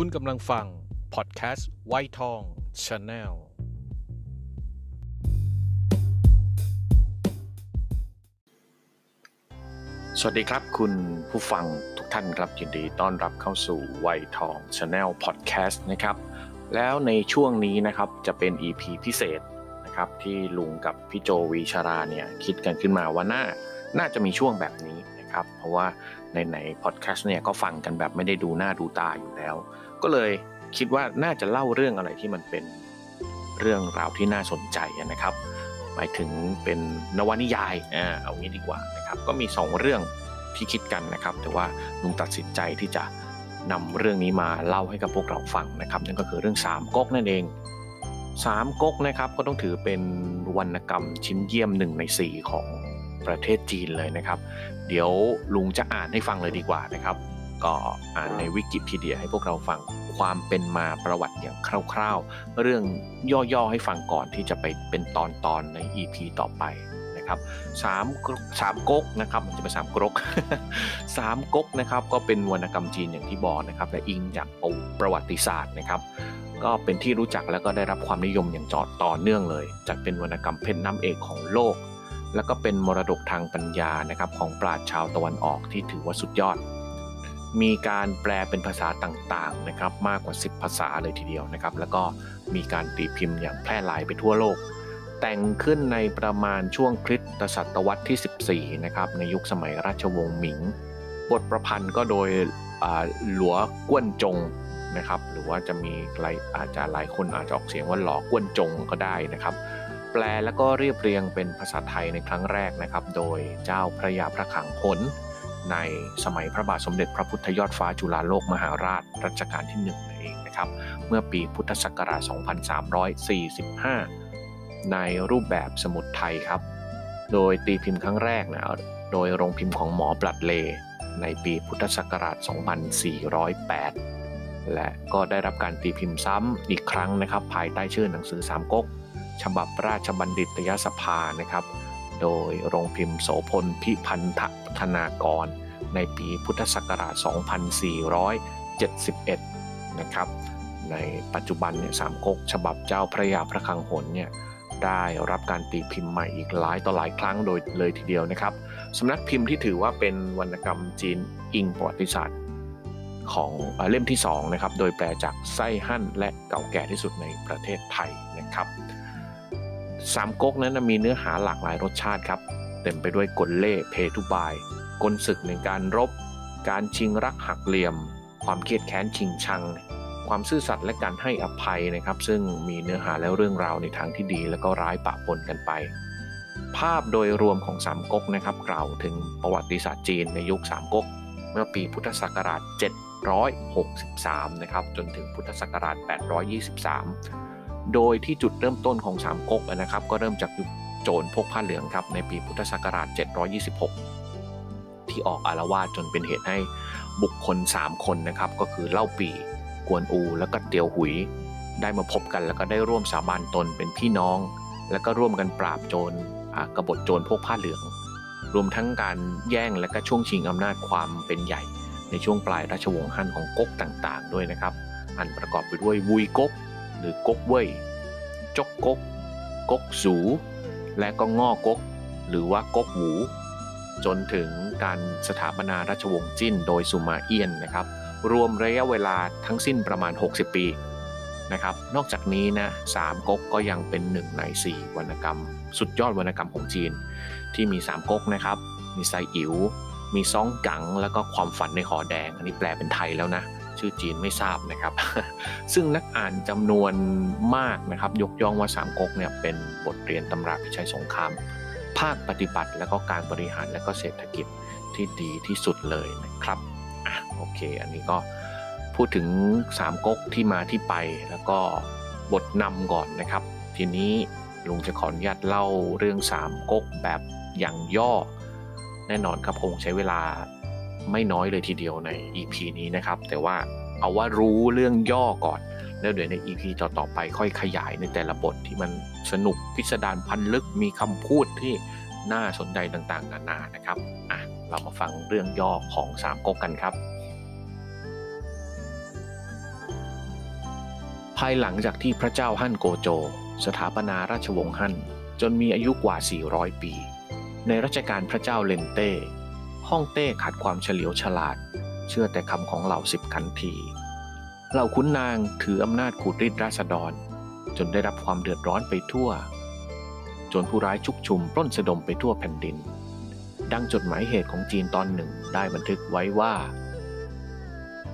คุณกำลังฟังพอดแคสต์ไวท์ทอง Channel สวัสดีครับคุณผู้ฟังทุกท่านครับยินดีต้อนรับเข้าสู่ไวท์ทอง Channel พอดแคสต์นะครับแล้วในช่วงนี้นะครับจะเป็น EP พิเศษนะครับที่ลุงกับพี่โจวีชราเนี่ยคิดกันขึ้นมาว่าน่าจะมีช่วงแบบนี้นะครับเพราะว่าไหนพอดแคสต์เนี่ยก็ฟังกันแบบไม่ได้ดูหน้าดูตาอยู่แล้วก็เลยคิดว่าน่าจะเล่าเรื่องอะไรที่มันเป็นเรื่องราวที่น่าสนใจนะครับหมายถึงเป็นนวนิยายเอางี้ดีกว่านะครับก็มี2เรื่องที่คิดกันนะครับแต่ว่าลุงตัดสินใจที่จะนำเรื่องนี้มาเล่าให้กับพวกเราฟังนะครับนั่นก็คือเรื่องสามก๊กนั่นเองสามก๊กนะครับก็ต้องถือเป็นวรรณกรรมชิ้นเยี่ยม1/4ของประเทศจีนเลยนะครับเดี๋ยวลุงจะอ่านให้ฟังเลยดีกว่านะครับก็อ่านในวิกิพีเดียให้พวกเราฟังความเป็นมาประวัติอย่างคร่าวๆเรื่องย่อๆให้ฟังก่อนที่จะไปเป็นตอนใน EP ต่อไปนะครับ3ก๊กนะครับมันจะเป็น3ก๊ก3ก๊กนะครับก็เป็นวรรณกรรมจีนอย่างที่บอกนะครับและอิงจากประวัติศาสตร์นะครับก็เป็นที่รู้จักแล้วก็ได้รับความนิยมอย่างต่อเนื่องเลยจัดเป็นวรรณกรรมเพชรน้ำเอกของโลกแล้วก็เป็นมรดกทางปัญญานะครับของปราชญ์ชาวตะวันออกที่ถือว่าสุดยอดมีการแปลเป็นภาษาต่างๆนะครับมากกว่า10ภาษาเลยทีเดียวนะครับแล้วก็มีการตีพิมพ์อย่างแพร่หลายไปทั่วโลกแต่งขึ้นในประมาณช่วงคริสตศตวรรษที่14นะครับในยุคสมัยราชวงศ์หมิงบทประพันธ์ก็โดยหลัวก้วนจงนะครับหรือว่าจะมีอาจจะหลายคนอาจจะออกเสียงว่าหลอกก้วนจงก็ได้นะครับแปลแล้วก็เรียบเรียงเป็นภาษาไทยในครั้งแรกนะครับโดยเจ้าพระยาพระขังพลในสมัยพระบาทสมเด็จพระพุทธยอดฟ้าจุฬาโลกมหาราชรัชกาลที่1นั่นเองนะครับเมื่อปีพุทธศักราช2345ในรูปแบบสมุดไทยครับโดยตีพิมพ์ครั้งแรกนะโดยโรงพิมพ์ของหมอปลัดเลในปีพุทธศักราช2408และก็ได้รับการตีพิมพ์ซ้ำอีกครั้งนะครับภายใต้ชื่อหนังสือสามก๊กฉบับราชบัณฑิตยสภานะครับโดยโรงพิมพ์โสพลพิพันธพัฒนากรในปีพุทธศักราช2471นะครับในปัจจุบันเนี่ยสามก๊กฉบับเจ้าพระยาพระขังหนเนี่ยได้รับการตีพิมพ์ใหม่อีกหลายต่อหลายครั้งโดยเลยทีเดียวนะครับสำนักพิมพ์ที่ถือว่าเป็นวรรณกรรมจีนอิงประวัติศาสตร์ของเล่มที่2นะครับโดยแปลจากไส้หั่นและเก่าแก่ที่สุดในประเทศไทยนะครับสามก๊กนั้นมีเนื้อหาหลากหลายรสชาติครับเต็มไปด้วยกลเล่เพทุบายกลศึกในการรบการชิงรักหักเหลี่ยมความเครียดแค้นชิงชังความซื่อสัตย์และการให้อภัยนะครับซึ่งมีเนื้อหาและเรื่องราวในทางที่ดีและก็ร้ายปะปนกันไปภาพโดยรวมของสามก๊กนะครับกล่าวถึงประวัติศาสตร์จีนในยุคสามก๊กเมื่อปีพุทธศักราช763นะครับจนถึงพุทธศักราช823โดยที่จุดเริ่มต้นของสามก๊กนะครับก็เริ่มจากยุคโจรพกผ้าเหลืองครับในปีพุทธศักราช726ที่ออกอาละวาดจนเป็นเหตุให้บุคคล3คนนะครับก็คือเล่าปี่กวนอูและก็เตียวหุยได้มาพบกันแล้วก็ได้ร่วมสาบานตนเป็นพี่น้องแล้วก็ร่วมกันปราบโจรกบฏโจรพกผ้าเหลืองรวมทั้งการแย่งและก็ช่วงชิงอำนาจความเป็นใหญ่ในช่วงปลายราชวงศ์ฮั่นของก๊กต่างๆด้วยนะครับอันประกอบไปด้วยวุยก๊กหรือก๊กเว่ยจกก๊กก๊กสูและก็ง่อก๊กหรือว่าก๊กหูจนถึงการสถาปนาราชวงศ์จิ้นโดยสุมาเอี้ยนนะครับรวมระยะเวลาทั้งสิ้นประมาณ60ปีนะครับนอกจากนี้นะสามก๊กก็ยังเป็น1ใน4วรรณกรรมสุดยอดวรรณกรรมของจีนที่มีสามก๊กนะครับมีไซอิ๋วมีซ่องกังแล้วก็ความฝันในหอแดงอันนี้แปลเป็นไทยแล้วนะชื่อจีนไม่ทราบนะครับซึ่งนักอ่านจำนวนมากนะครับยกย่องว่าสามก๊กเนี่ยเป็นบทเรียนตำราพิชัยสงครามภาคปฏิบัติและก็การบริหารและก็เศรษฐกิจที่ดีที่สุดเลยนะครับโอเคอันนี้ก็พูดถึงสามก๊กที่มาที่ไปแล้วก็บทนำก่อนนะครับทีนี้ลุงจะขออนุญาตเล่าเรื่องสามก๊กแบบอย่างย่อแน่นอนครับคงใช้เวลาไม่น้อยเลยทีเดียวใน EP นี้นะครับแต่ว่าเอาว่ารู้เรื่องย่อก่อนแล้วเดี๋ยวใน EP ต่อไปค่อยขยายในแต่ละบทที่มันสนุกพิสดารพันลึกมีคำพูดที่น่าสนใจต่างๆนานานะครับเรามาฟังเรื่องย่อของสามก๊กกันครับ ายหลังจากที่พระเจ้าฮั่นโกโจสถาปนาราชวงศ์ฮั่นจนมีอายุกว่า400ปีในรัชกาลพระเจ้าเลนเต้ฮ่องเต้ขาดความเฉลียวฉลาดเชื่อแต่คำของเหล่าสิบขันทีเหล่าขุนนางถืออำนาจขูดรีดราษฎรจนได้รับความเดือดร้อนไปทั่วจนผู้ร้ายชุกชุมปล้นสะดมไปทั่วแผ่นดินดังจดหมายเหตุของจีนตอนหนึ่งได้บันทึกไว้ว่า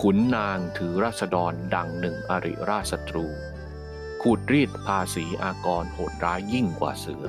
ขุนนางถือราษฎรดังหนึ่งอริราชศัตรูขูดรีดภาษีอากรโหดร้ายยิ่งกว่าเสือ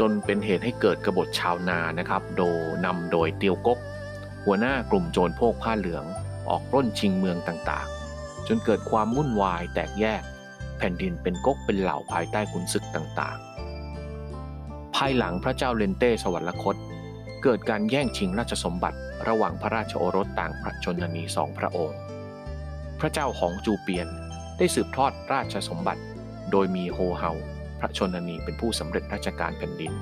จนเป็นเหตุให้เกิดกบฏชาวนานะครับนำโดยเตียวกกหัวหน้ากลุ่มโจรโพกผ้าเหลืองออกปล้นชิงเมืองต่างๆจนเกิดความวุ่นวายแตกแยกแผ่นดินเป็นก๊กเป็นเหล่าภายใต้ขุนศึกต่างๆภายหลังพระเจ้าเลนเต้สวรรคตเกิดการแย่งชิงราชสมบัติระหว่างพระราชโอรสต่างพระชนนีสองพระองค์พระเจ้าของจูเปียนได้สืบทอดราชสมบัติโดยมีโฮเฮาพระชนนีเป็นผู้สำเร็จราชการแผ่นดิน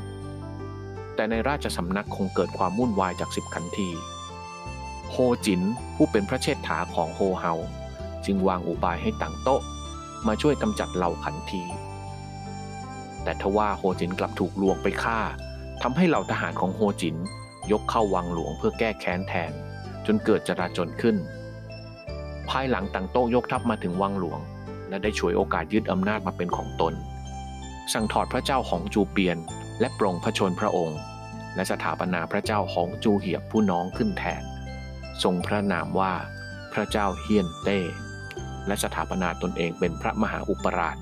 แต่ในราชสำนักคงเกิดความวุ่นวายจากสิบขันทีโฮจินผู้เป็นพระเชษฐาของโฮเฮาจึงวางอุบายให้ต่างโต๊ะมาช่วยกำจัดเหล่าขันทีแต่ทว่าโฮจินกลับถูกลวงไปฆ่าทำให้เหล่าทหารของโฮจินยกเข้าวังหลวงเพื่อแก้แค้นแทนจนเกิดจราจลขึ้นภายหลังต่างโต๊ะยกทัพมาถึงวังหลวงและได้ฉวยโอกาสยึดอำนาจมาเป็นของตนสั่งถอดพระเจ้าของจูเปียนและปรงพระชนพระองค์และสถาปนาพระเจ้าของจูเหียบผู้น้องขึ้นแทนทรงพระนามว่าพระเจ้าเฮียนเต้และสถาปนาตนเองเป็นพระมหาอุปราช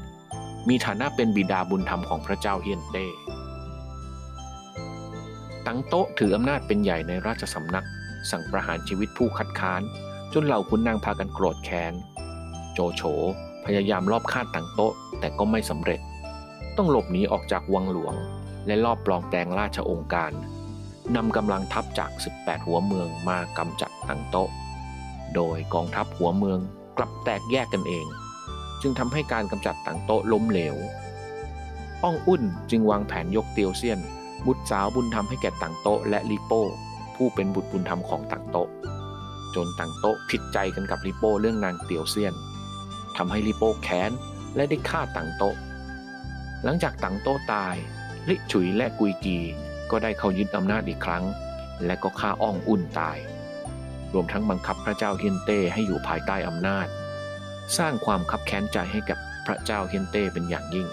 มีฐานะเป็นบิดาบุญธรรมของพระเจ้าเฮียนเต้ตังโต๊ะถืออำนาจเป็นใหญ่ในราชสำนักสั่งประหารชีวิตผู้คัดค้านจนเหล่าขุนนางพากันโกรธแค้นโจโฉพยายามลอบฆ่าตังโต๊ะแต่ก็ไม่สำเร็จต้องหลบหนีออกจากวังหลวงและลอบปลอมแปลงราชองค์การนำกำลังทัพจาก18หัวเมืองมากำจัดตังโต๊ะโดยกองทัพหัวเมืองกลับแตกแยกกันเองจึงทำให้การกำจัดตังโต๊ะล้มเหลวอ้องอุ่นจึงวางแผนยกเตียวเซียนบุตรสาวบุญธรรมให้แก่ตังโต๊ะและลิโป้ผู้เป็นบุตรบุญธรรมของตังโต๊ะจนตังโต๊ะผิดใจกันกับลิโป้เรื่องนางเตียวเซียนทำให้ลิโป้แค้นและได้ฆ่าตังโต๊ะหลังจากตังโต๊ะตายลิฉุยและกุยกีก็ได้เข้ายึดอำนาจอีกครั้งและก็ฆ่าอ้องอุ่นตายรวมทั้งบังคับพระเจ้าเฮียนเต้ให้อยู่ภายใต้อำนาจสร้างความคับแค้นใจให้กับพระเจ้าเฮียนเต้เป็นอย่างยิ่ง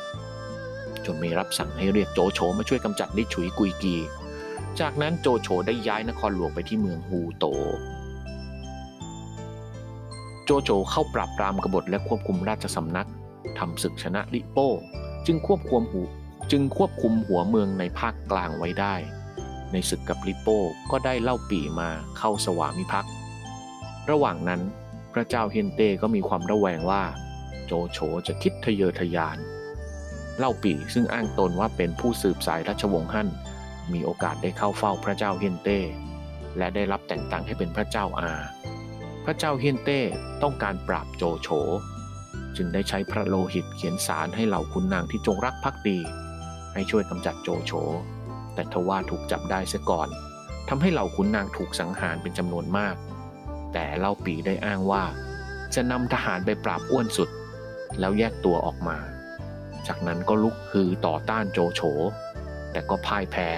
จนมีรับสั่งให้เรียกโจโฉมาช่วยกำจัดลิฉุยกุยกีจากนั้นโจโฉได้ย้ายนครหลวงไปที่เมืองฮูโตโจโฉเข้าปราบปรามกบฏและควบคุมราชสำนักทำศึกชนะลิโป้จึงควบคุมหัวเมืองในภาคกลางไว้ได้ในศึกกับลิโป้ก็ได้เล่าปี่มาเข้าสวามิภักดิ์ระหว่างนั้นพระเจ้าเฮียนเต้ก็มีความระแวงว่าโจโฉจะคิดทะเยอทะยานเล่าปี่ซึ่งอ้างตนว่าเป็นผู้สืบสายราชวงศ์ฮั่นมีโอกาสได้เข้าเฝ้าพระเจ้าเฮียนเต้และได้รับแต่งตั้งให้เป็นพระเจ้าอาพระเจ้าเฮียนเต้ต้องการปราบโจโฉจึงได้ใช้พระโลหิตเขียนสารให้เหล่าขุนนางที่จงรักภักดีให้ช่วยกำจัดโจโฉแต่ทว่าถูกจับได้เสียก่อนทำให้เหล่าขุนนางถูกสังหารเป็นจำนวนมากแต่เล่าปี่ได้อ้างว่าจะนำทหารไปปราบอ้วนสุดแล้วแยกตัวออกมาจากนั้นก็ลุกฮือต่อต้านโจโฉแต่ก็พ่ายแพ้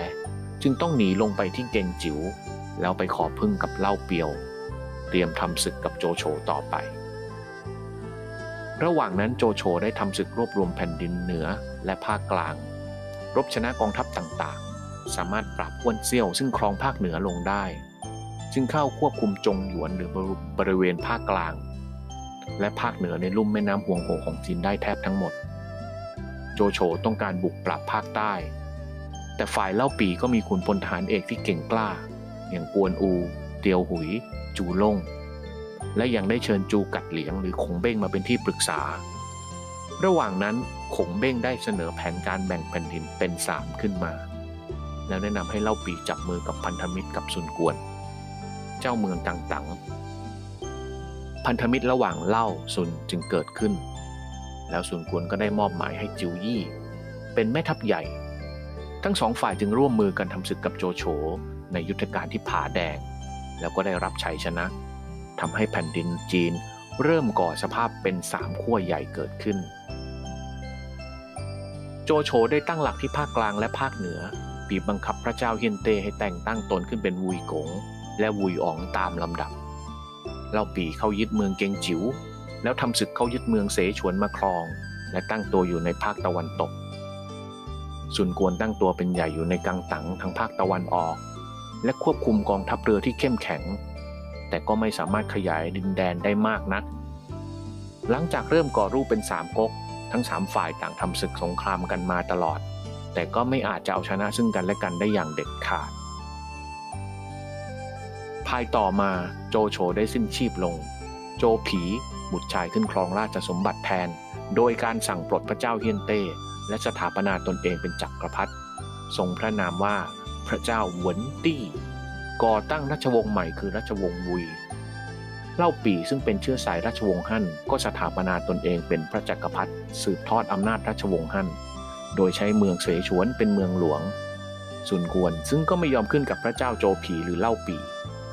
จึงต้องหนีลงไปที่เกงจิ๋วแล้วไปขอพึ่งกับเล่าเปียวเตรียมทำศึกกับโจโฉต่อไประหว่างนั้นโจโฉได้ทำศึกรวบรวมแผ่นดินเหนือและภาคกลางรบชนะกองทัพต่างๆสามารถปราบอ้วนเซี่ยวซึ่งครองภาคเหนือลงได้จึงเข้าควบคุมจงหยวนหรือบริเวณภาคกลางและภาคเหนือในลุ่มแม่น้ำฮวงโฮของจีนได้แทบทั้งหมดโจโฉต้องการบุกปราบภาคใต้แต่ฝ่ายเล่าปี่ก็มีขุนพลทหารเอกที่เก่งกล้าอย่างกวนอูเตียวหุยจูล่งและยังได้เชิญจูกัดเหลียงหรือขงเบ้งมาเป็นที่ปรึกษาระหว่างนั้นขงเบ้งได้เสนอแผนการแบ่งแผ่นดินเป็น3ขึ้นมาแล้วแนะนำให้เล่าปี่จับมือกับพันธมิตรกับซุนกวนเจ้าเมืองต่างๆพันธมิตรระหว่างเล่าซุนจึงเกิดขึ้นแล้วซุนกวนก็ได้มอบหมายให้จิวยี่เป็นแม่ทัพใหญ่ทั้งสองฝ่ายจึงร่วมมือกันทำศึกกับโจโฉในยุทธการที่ผาแดงแล้วก็ได้รับชัยชนะทำให้แผ่นดินจีน เริ่มก่อสภาพเป็นสามขั้วใหญ่เกิดขึ้นโจโฉได้ตั้งหลักที่ภาคกลางและภาคเหนือบีบบังคับพระเจ้าเฮียนเตให้แต่งตั้งตนขึ้นเป็นวุยกงและวุยอ๋องตามลำดับเล่าปี่เข้ายึดเมืองเกงจิ๋วแล้วทำศึกเข้ายึดเมืองเสฉวนมาครองและตั้งตัวอยู่ในภาคตะวันตกซุนกวนตั้งตัวเป็นใหญ่อยู่ในกังตังทางภาคตะวันออกและควบคุมกองทัพเรือที่เข้มแข็งแต่ก็ไม่สามารถขยายดินแดนได้มากนักหลังจากเริ่มก่อรูปเป็นสามก๊กทั้งสามฝ่ายต่างทำศึกสงครามกันมาตลอดแต่ก็ไม่อาจจะเอาชนะซึ่งกันและกันได้อย่างเด็ดขาดภายต่อมาโจโฉได้สิ้นชีพลงโจผีบุตรชายขึ้นครองราชสมบัติแทนโดยการสั่งปลดพระเจ้าเฮียนเต้และสถาปนาตนเองเป็นจักรพรรดิทรงพระนามว่าพระเจ้าหวนตี้ก่อตั้งราชวงศ์ใหม่คือราชวงศ์วุยเล่าปี่ซึ่งเป็นเชื้อสายราชวงศ์ฮั่นก็สถาปนาตนเองเป็นพระจักรพรรดิสืบทอดอำนาจราชวงศ์ฮั่นโดยใช้เมืองเสฉวนเป็นเมืองหลวงซุนกวนซึ่งก็ไม่ยอมขึ้นกับพระเจ้าโจผีหรือเล่าปี่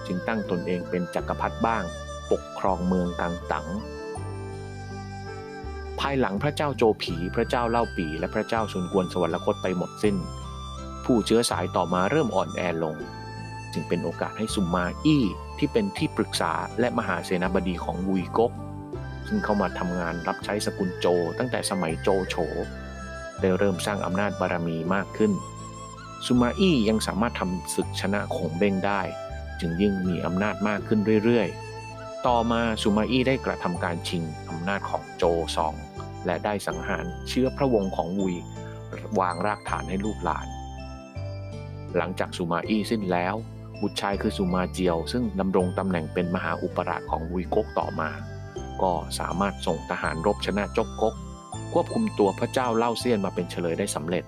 จึงตั้งตนเองเป็นจักรพรรดิบ้างปกครองเมืองกังตังภายหลังพระเจ้าโจผีพระเจ้าเล่าปี่และพระเจ้าซุนกวนสวรรคตไปหมดสิ้นผู้เชื้อสายต่อมาเริ่มอ่อนแอลงจึงเป็นโอกาสให้ซุมมาอี้ที่เป็นที่ปรึกษาและมหาเสนาบดีของวุยก๊กซึ่งเข้ามาทำงานรับใช้สกุลโจตั้งแต่สมัยโจโฉได้เริ่มสร้างอำนาจบารมีมากขึ้นซุมมาอี้ยังสามารถทำศึกชนะข่งเบ้งได้จึงยิ่งมีอำนาจมากขึ้นเรื่อยๆต่อมาซุมมาอี้ได้กระทำการชิงอำนาจของโจซองและได้สังหารเชื้อพระวงศ์ของวุยวางรากฐานให้ลูกหลานหลังจากซุมมาอี้สิ้นแล้วบุตรชายคือซุมาเจียวซึ่งดำรงตำแหน่งเป็นมหาอุปราชของวุยก๊กต่อมาก็สามารถส่งทหารรบชนะจกก๊กควบคุมตัวพระเจ้าเล่าเซียนมาเป็นเฉลยได้สำเร็จ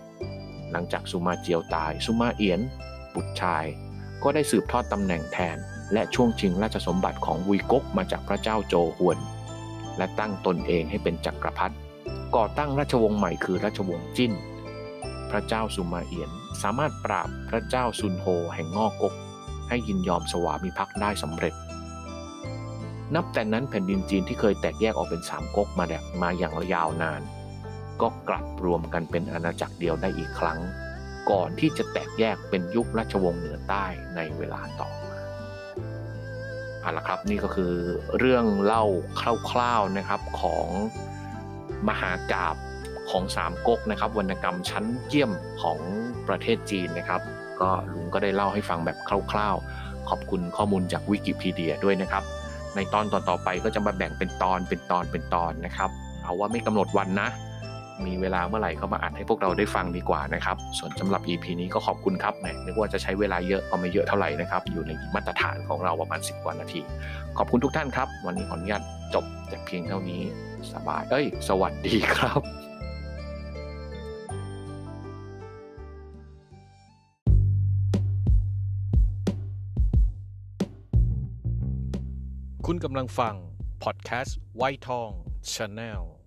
หลังจากซุมาเจียวตายซุมาเอียนบุตรชายก็ได้สืบทอดตำแหน่งแทนและช่วงชิงราชสมบัติของวุยก๊กมาจากพระเจ้าโจฮวนและตั้งตนเองให้เป็นจักรพรรดิก่อตั้งราชวงศ์ใหม่คือราชวงศ์จิ้นพระเจ้าซุมาเอียนสามารถปราบพระเจ้าซุนโฮแห่งง่อก๊กให้ยินยอมสวามิภักดิ์ได้สำเร็จนับแต่นั้นแผ่นดินจีนที่เคยแตกแยกออกเป็นสามก๊กมาอย่างยาวนานก็กลับรวมกันเป็นอาณาจักรเดียวได้อีกครั้งก่อนที่จะแตกแยกเป็นยุคราชวงศ์เหนือใต้ในเวลาต่อมาเอาละครับนี่ก็คือเรื่องเล่าคร่าวๆนะครับของมหากาพย์ของสามก๊กนะครับวรรณกรรมชั้นเยี่ยมของประเทศจีนนะครับก็ลุงก็ได้เล่าให้ฟังแบบคร่าวๆขอบคุณข้อมูลจากวิกิพีเดียด้วยนะครับในตอนต่อไปก็จะมาแบ่งเป็นตอนนะครับเอาว่าไม่กำหนดวันนะมีเวลาเมื่อไหร่ก็มาอัดให้พวกเราได้ฟังดีกว่านะครับส่วนสำหรับ EP นี้ก็ขอบคุณครับแหมนึกว่าจะใช้เวลาเยอะก็ไม่เยอะเท่าไหร่นะครับอยู่ในมาตรฐานของเราประมาณ10กว่านาทีขอบคุณทุกท่านครับวันนี้ขออนุญาตจบแต่เพียงเท่านี้สวัสดีครับคุณกำลังฟังพอดแคสต์ไวทอง Channel